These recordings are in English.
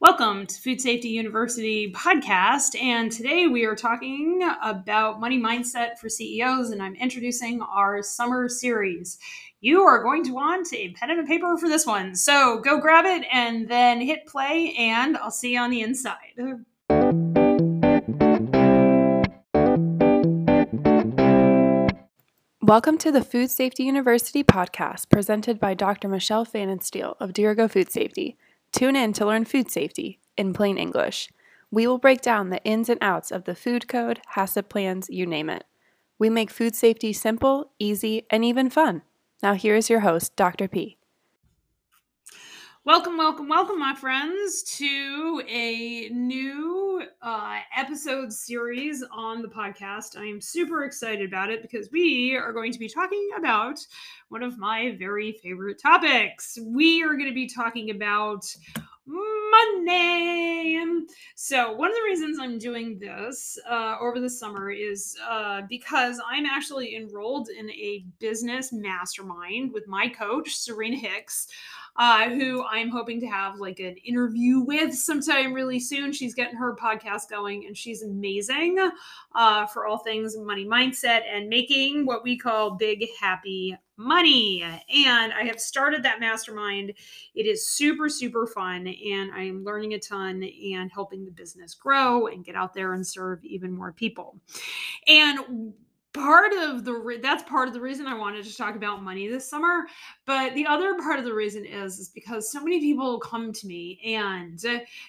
Welcome to Food Safety University podcast, and today we are talking about money mindset for CEOs, and I'm introducing our summer series. You are going to want a pen and a paper for this one, so go grab it and then hit play, and I'll see you on the inside. Welcome to the Food Safety University podcast, presented by Dr. Michelle Fadenstiel of Deergo Food Safety. Tune in to learn food safety in plain English. We will break down the ins and outs of the food code, HACCP plans, you name it. We make food safety simple, easy, and even fun. Now here is your host, Dr. P. Welcome, welcome, welcome, my friends, to a new episode series on the podcast. I am super excited about it because we are going to be talking about one of my very favorite topics. We are going to be talking about money. So one of the reasons I'm doing this over the summer is because I'm actually enrolled in a business mastermind with my coach, Serena Hicks, who I'm hoping to have like an interview with sometime really soon. She's getting her podcast going and she's amazing for all things money mindset and making what we call big, happy money. And I have started that mastermind. It is super, super fun. And I am learning a ton and helping the business grow and get out there and serve even more people. And that's part of the reason I wanted to talk about money this summer. But the other part of the reason is because so many people come to me and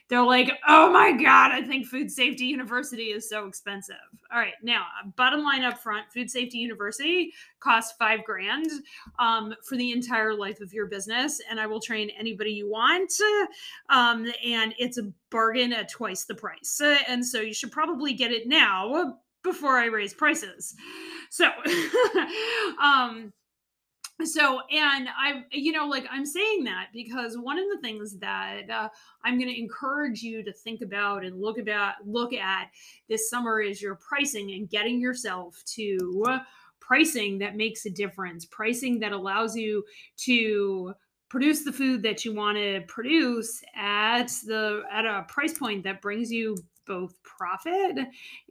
they're like, oh my God, I think Food Safety University is so expensive. All right. Now, bottom line up front, Food Safety University costs $5,000 for the entire life of your business. And I will train anybody you want. And it's a bargain at twice the price. And so you should probably get it now, before I raise prices. So, and I'm saying that because one of the things that I'm going to encourage you to think about and look at this summer is your pricing and getting yourself to pricing that makes a difference, pricing that allows you to produce the food that you want to produce at a price point that brings you both profit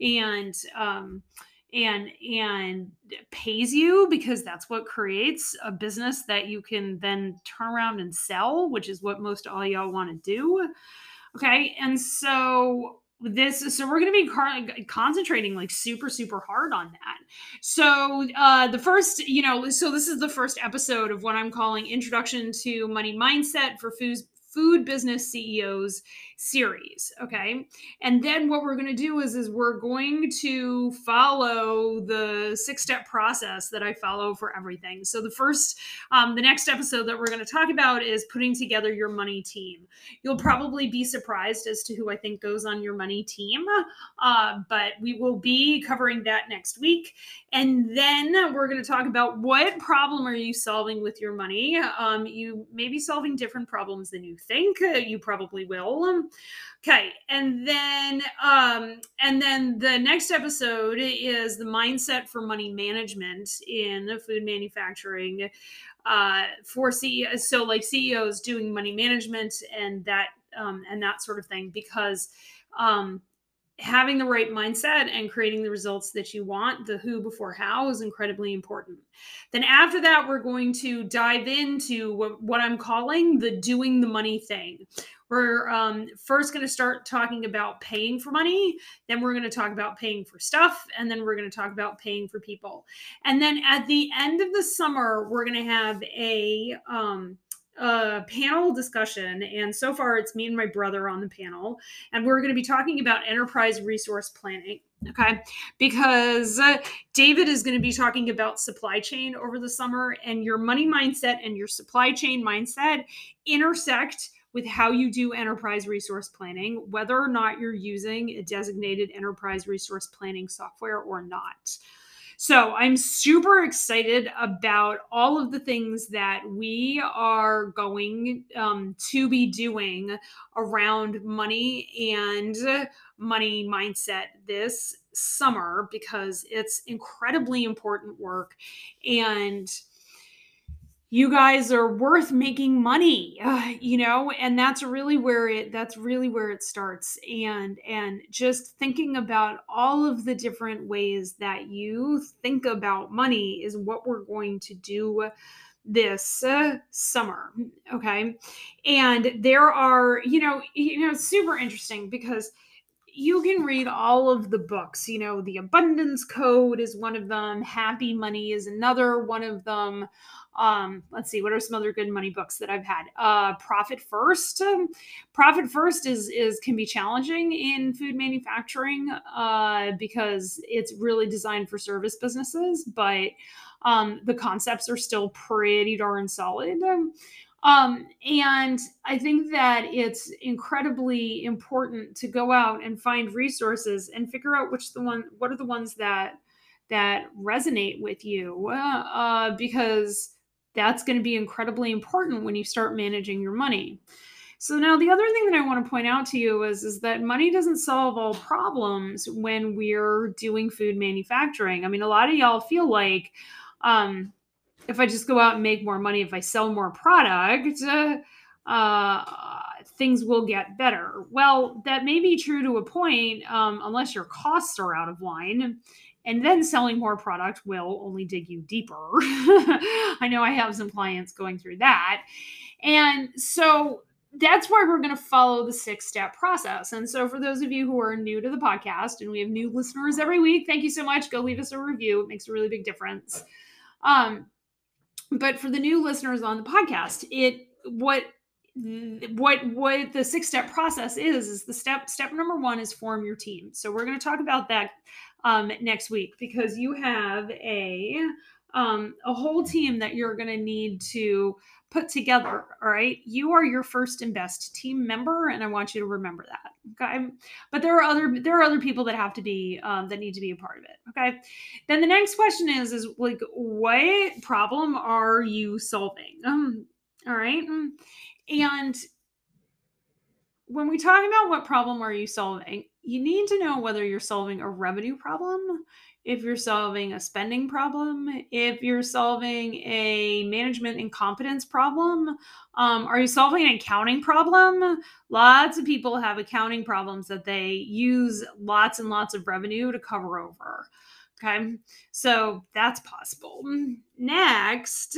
and pays you, because that's what creates a business that you can then turn around and sell, which is what most all y'all want to do. Okay. And so we're going to be concentrating like super, super hard on that. So this is the first episode of what I'm calling Introduction to Money Mindset for Food Business CEOs series. Okay. And then what we're going to do is we're going to follow the 6-step process that I follow for everything. So the next episode that we're going to talk about is putting together your money team. You'll probably be surprised as to who I think goes on your money team. But we will be covering that next week. And then we're going to talk about what problem are you solving with your money? You may be solving different problems than you think. You probably will. Okay. And then the next episode is the mindset for money management in food manufacturing, for CEOs. So like CEOs doing money management and that sort of thing, because, having the right mindset and creating the results that you want, the who before how, is incredibly important. Then after that, we're going to dive into what I'm calling the doing the money thing. We're first going to start talking about paying for money. Then we're going to talk about paying for stuff. And then we're going to talk about paying for people. And then at the end of the summer, we're going to have a panel discussion. And so far it's me and my brother on the panel, and we're going to be talking about enterprise resource planning. Okay. Because David is going to be talking about supply chain over the summer, and your money mindset and your supply chain mindset intersect with how you do enterprise resource planning, whether or not you're using a designated enterprise resource planning software or not. So I'm super excited about all of the things that we are going to be doing around money and money mindset this summer, because it's incredibly important work. And you guys are worth making money, you know, and that's really where it starts. And just thinking about all of the different ways that you think about money is what we're going to do this summer. Okay. And there are, you know, it's super interesting because you can read all of the books, you know, The Abundance Code is one of them. Happy Money is another one of them. Let's see, what are some other good money books that I've had? Profit First. Profit First can be challenging in food manufacturing because it's really designed for service businesses, but the concepts are still pretty darn solid. And I think that it's incredibly important to go out and find resources and figure out what are the ones that resonate with you, because that's going to be incredibly important when you start managing your money. So now the other thing that I want to point out to you is that money doesn't solve all problems when we're doing food manufacturing. I mean, a lot of y'all feel like, if I just go out and make more money, if I sell more product, things will get better. Well, that may be true to a point, unless your costs are out of line, and then selling more product will only dig you deeper. I know I have some clients going through that. And so that's why we're going to follow the 6-step process. And so for those of you who are new to the podcast, and we have new listeners every week, thank you so much. Go leave us a review. It makes a really big difference. But for the new listeners on the podcast, what the 6-step process is the step number 1 is form your team. So we're going to talk about that, next week, because you have a whole team that you're going to need to put together. All right. You are your first and best team member. And I want you to remember that. Okay. But there are other people that have to be, that need to be a part of it. Okay. Then the next question is like, what problem are you solving? All right. And when we talk about what problem are you solving, you need to know whether you're solving a revenue problem, if you're solving a spending problem, if you're solving a management incompetence problem, are you solving an accounting problem? Lots of people have accounting problems that they use lots and lots of revenue to cover over. Okay, so that's possible. Next,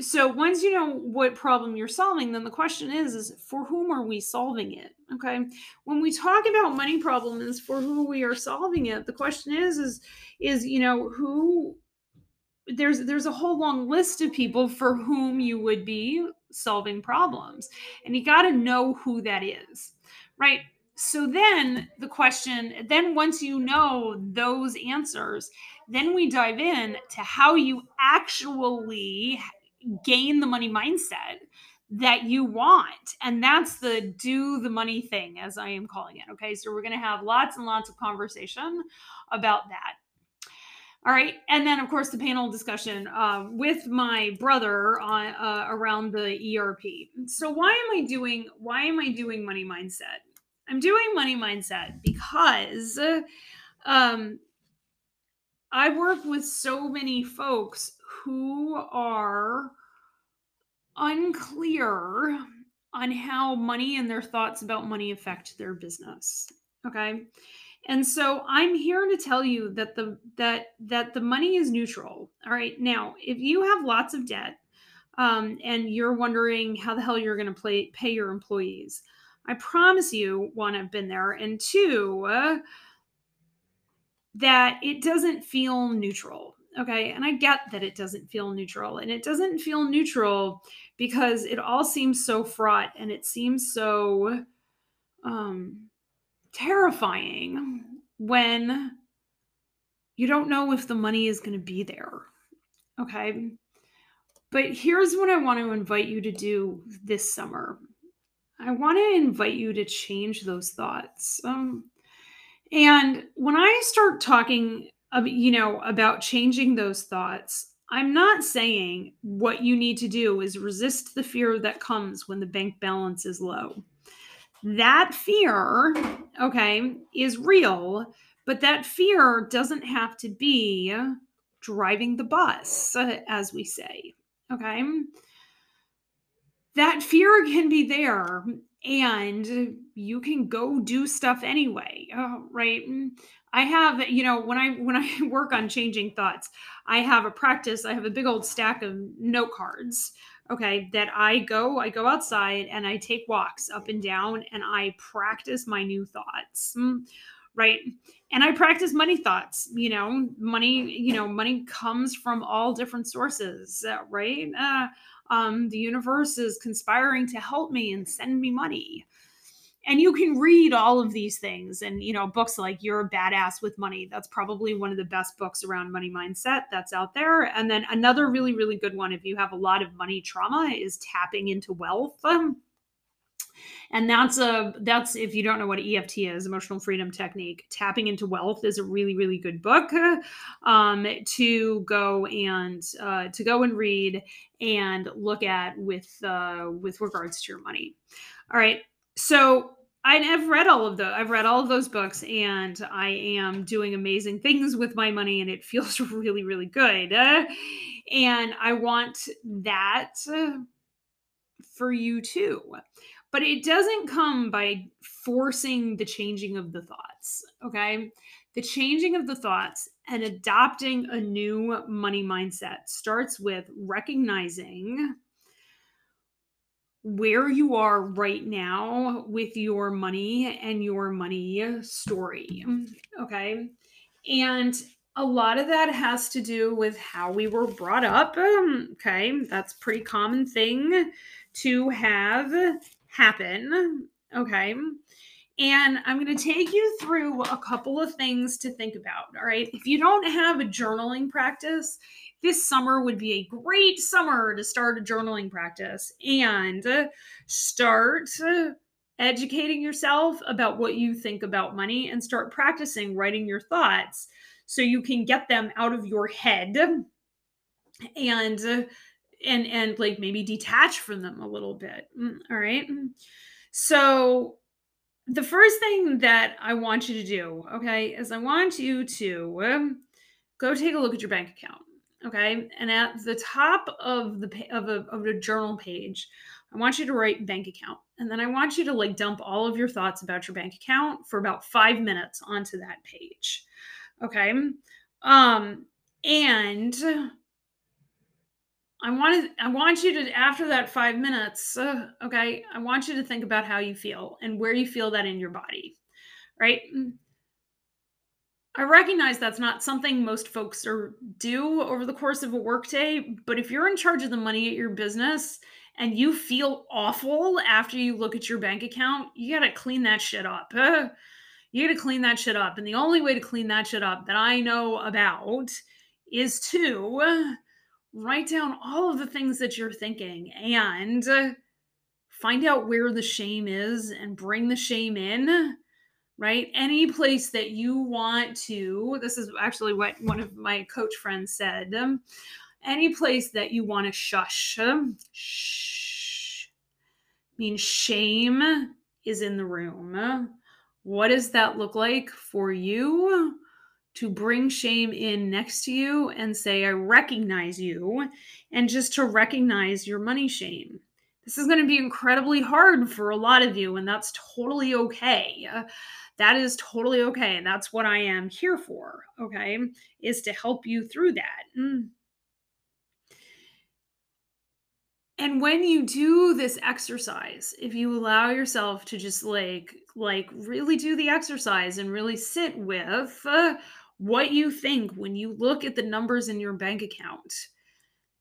so once you know what problem you're solving, then the question is for whom are we solving it? Okay. When we talk about money problems for who we are solving it, the question is, you know, who there's a whole long list of people for whom you would be solving problems, and you got to know who that is, right? So then the question, then once you know those answers, then we dive in to how you actually gain the money mindset that you want. And that's the do the money thing, as I am calling it. Okay. So we're going to have lots and lots of conversation about that. All right. And then of course the panel discussion, with my brother on, around the ERP. So why am I doing money mindset? I'm doing money mindset because, I work with so many folks who are unclear on how money and their thoughts about money affect their business. Okay. And so I'm here to tell you that the money is neutral. All right. Now, if you have lots of debt, and you're wondering how the hell you're going to pay your employees, I promise you, 1, I've been there, and 2, that it doesn't feel neutral. Okay. And I get that it doesn't feel neutral, and it doesn't feel neutral because it all seems so fraught, and it seems so, terrifying when you don't know if the money is going to be there. Okay. But here's what I want to invite you to do this summer. I want to invite you to change those thoughts. And when I start talking, you know, about changing those thoughts, I'm not saying what you need to do is resist the fear that comes when the bank balance is low. That fear, okay, is real, but that fear doesn't have to be driving the bus, as we say, okay? That fear can be there and you can go do stuff anyway, right? I have, you know, when I work on changing thoughts, I have a big old stack of note cards, okay, that I go outside and I take walks up and down and I practice my new thoughts, right? And I practice money thoughts, money comes from all different sources, right? The universe is conspiring to help me and send me money. And you can read all of these things and, books like You're a Badass with Money. That's probably one of the best books around money mindset that's out there. And then another really, really good one, if you have a lot of money trauma, is Tapping into Wealth. And that's if you don't know what EFT is, emotional freedom technique, Tapping into Wealth is a really, really good book to go and read and look at with regards to your money. All right. So I've read all of those books and I am doing amazing things with my money and it feels really, really good. And I want that for you too. But it doesn't come by forcing the changing of the thoughts, okay? The changing of the thoughts and adopting a new money mindset starts with recognizing where you are right now with your money and your money story, okay? And a lot of that has to do with how we were brought up, okay? That's a pretty common thing to have happen, okay? And I'm going to take you through a couple of things to think about, all right? If you don't have a journaling practice, this summer would be a great summer to start a journaling practice and start educating yourself about what you think about money and start practicing writing your thoughts so you can get them out of your head and like maybe detach from them a little bit. All right. So the first thing that I want you to do, okay, is I want you to go take a look at your bank account. Okay. And at the top of the journal page, I want you to write bank account. And then I want you to like dump all of your thoughts about your bank account for about 5 minutes onto that page. Okay. And I want you to, after that 5 minutes, okay, I want you to think about how you feel and where you feel that in your body, right? I recognize that's not something most folks do over the course of a workday, but if you're in charge of the money at your business and you feel awful after you look at your bank account, you got to clean that shit up. You got to clean that shit up. And the only way to clean that shit up that I know about is to write down all of the things that you're thinking and find out where the shame is and bring the shame in, right? Any place that you want to, this is actually what one of my coach friends said, any place that you want to shush, shh, means shame is in the room. What does that look like for you? To bring shame in next to you and say, I recognize you, and just to recognize your money shame. This is going to be incredibly hard for a lot of you, and that's totally okay. That is totally okay, and that's what I am here for, okay, is to help you through that. And when you do this exercise, if you allow yourself to just like really do the exercise and really sit with what you think when you look at the numbers in your bank account,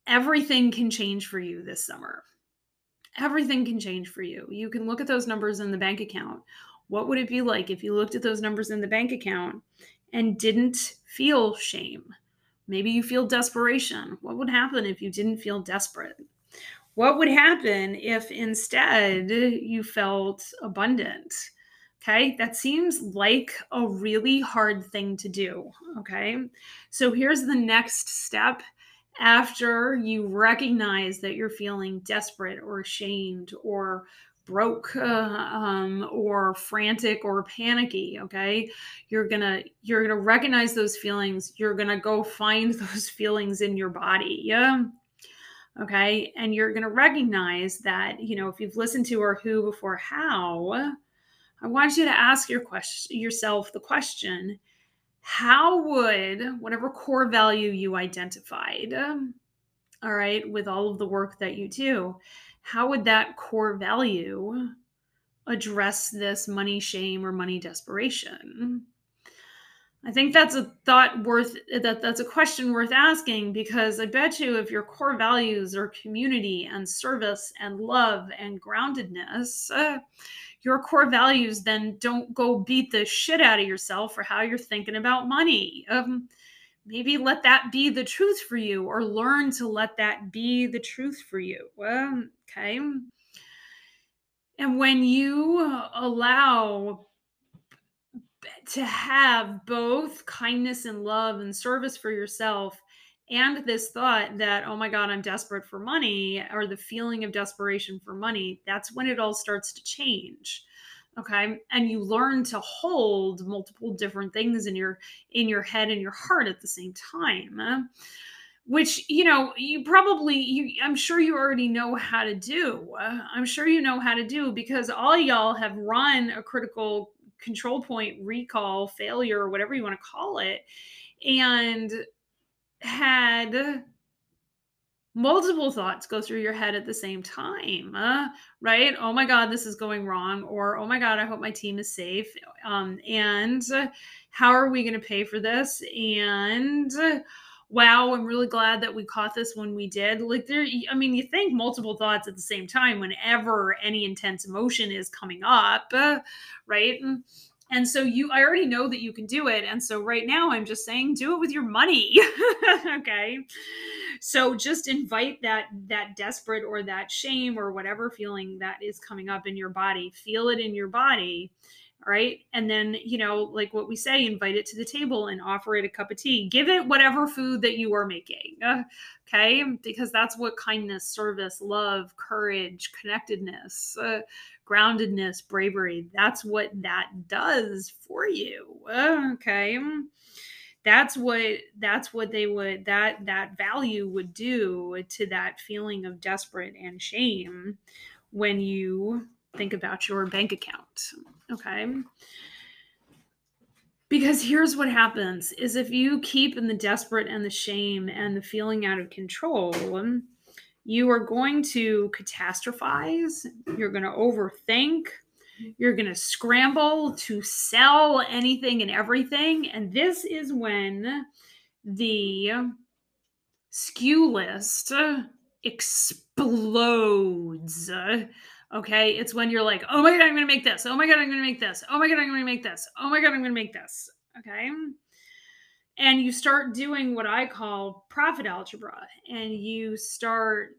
everything can change for you this summer. Everything can change for you. You can look at those numbers in the bank account. What would it be like if you looked at those numbers in the bank account and didn't feel shame? Maybe you feel desperation. What would happen if you didn't feel desperate? What would happen if instead you felt abundant? Okay, that seems like a really hard thing to do, okay? So here's the next step after you recognize that you're feeling desperate or ashamed or broke or frantic or panicky. Okay. You're going to recognize those feelings. You're going to go find those feelings in your body. Yeah. Okay. And you're going to recognize that, you know, if you've listened to our who before how, I want you to ask yourself the question, how would whatever core value you identified, all right, with all of the work that you do, how would that core value address this money shame or money desperation? I think that's a thought that's a question worth asking, because I bet you if your core values are community and service and love and groundedness, your core values then don't go beat the shit out of yourself for how you're thinking about money. Maybe let that be the truth for you, or learn to let that be the truth for you. Okay. And when you allow to have both kindness and love and service for yourself, and this thought that, oh my God, I'm desperate for money, or the feeling of desperation for money, that's when it all starts to change. Okay. And you learn to hold multiple different things in your head and your heart at the same time, which, you know, I'm sure you already know how to do. I'm sure you know how to do, because all y'all have run a critical control point recall failure, or whatever you want to call it, and had multiple thoughts go through your head at the same time, right? Oh my God, this is going wrong. Or, oh my God, I hope my team is safe. And how are we going to pay for this? And wow, I'm really glad that we caught this when we did. Like you think multiple thoughts at the same time whenever any intense emotion is coming up, right? And so I already know that you can do it. And so right now I'm just saying, do it with your money. Okay. So just invite that desperate or that shame or whatever feeling that is coming up in your body, feel it in your body. All right. And then, you know, like what we say, invite it to the table and offer it a cup of tea, give it whatever food that you are making. Okay. Because that's what kindness, service, love, courage, connectedness, groundedness, bravery, that's what that does for you. Okay. That's what that value would do to that feeling of desperate and shame when you think about your bank account. Okay. Because here's what happens is if you keep in the desperate and the shame and the feeling out of control, you are going to catastrophize. You're going to overthink. You're going to scramble to sell anything and everything. And this is when the SKU list explodes. Okay. It's when you're like, oh my God, I'm going to make this. Oh my God, I'm going to make this. Oh my God, I'm going to make this. Oh my God, I'm going to make this. Okay. And you start doing what I call profit algebra, and you start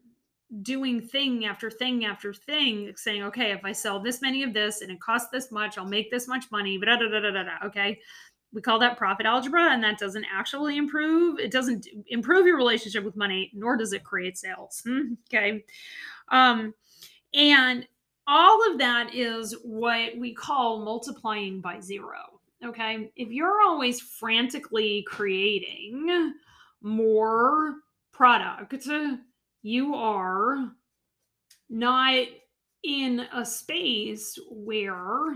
doing thing after thing after thing, saying, okay, if I sell this many of this and it costs this much, I'll make this much money. Blah, blah, blah, blah, blah. Okay. We call that profit algebra, and that doesn't actually improve. It doesn't improve your relationship with money, nor does it create sales. Okay. And all of that is what we call multiplying by zero. Okay. If you're always frantically creating more product, you are not in a space where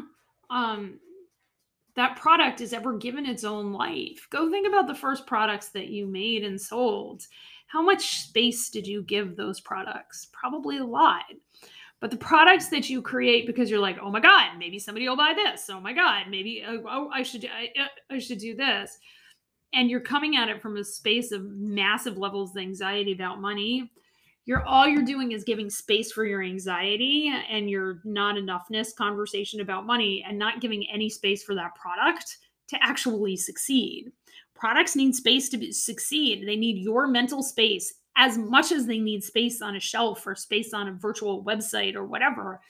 that product is ever given its own life. Go think about the first products that you made and sold. How much space did you give those products? Probably a lot. But the products that you create because you're like, oh my God, maybe somebody will buy this. Oh my God, maybe I should do this. And you're coming at it from a space of massive levels of anxiety about money. All you're doing is giving space for your anxiety and your not enoughness conversation about money, and not giving any space for that product to actually succeed. Products need space to succeed. They need your mental space as much as they need space on a shelf or space on a virtual website or whatever.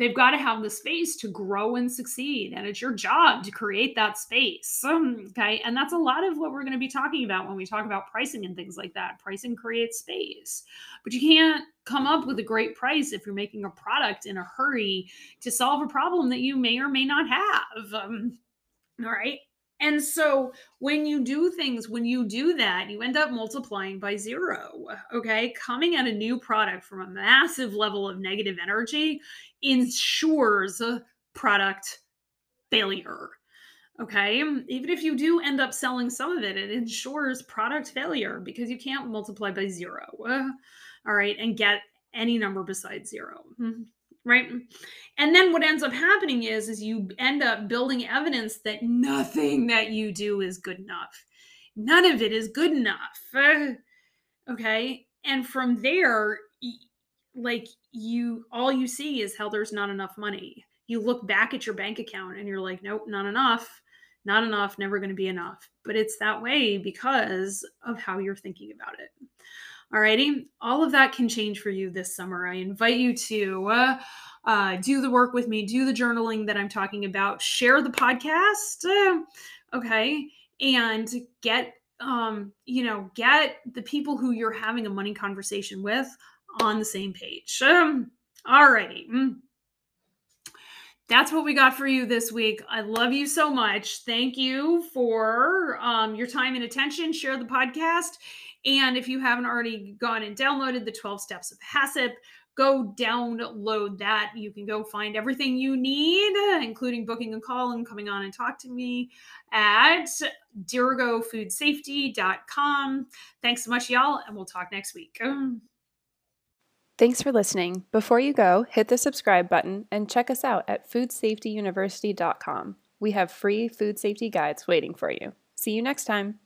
They've got to have the space to grow and succeed. And it's your job to create that space. Okay. And that's a lot of what we're going to be talking about when we talk about pricing and things like that. Pricing creates space, but you can't come up with a great price if you're making a product in a hurry to solve a problem that you may or may not have. All right. And so when you do things, when you do that, you end up multiplying by zero, okay? Coming at a new product from a massive level of negative energy ensures product failure, okay? Even if you do end up selling some of it, it ensures product failure because you can't multiply by zero, all right? And get any number besides zero, right? And then what ends up happening is you end up building evidence that nothing that you do is good enough. None of it is good enough. Okay. And from there, like all you see is how there's not enough money. You look back at your bank account and you're like, nope, not enough, not enough, never going to be enough. But it's that way because of how you're thinking about it. Alrighty, all of that can change for you this summer. I invite you to do the work with me, do the journaling that I'm talking about, share the podcast, okay, and get the people who you're having a money conversation with on the same page. Alrighty. That's what we got for you this week. I love you so much. Thank you for your time and attention. Share the podcast. And if you haven't already gone and downloaded the 12 Steps of HACCP, go download that. You can go find everything you need, including booking a call and coming on and talk to me at deergofoodsafety.com. Thanks so much, y'all, and we'll talk next week. Thanks for listening. Before you go, hit the subscribe button and check us out at foodsafetyuniversity.com. We have free food safety guides waiting for you. See you next time.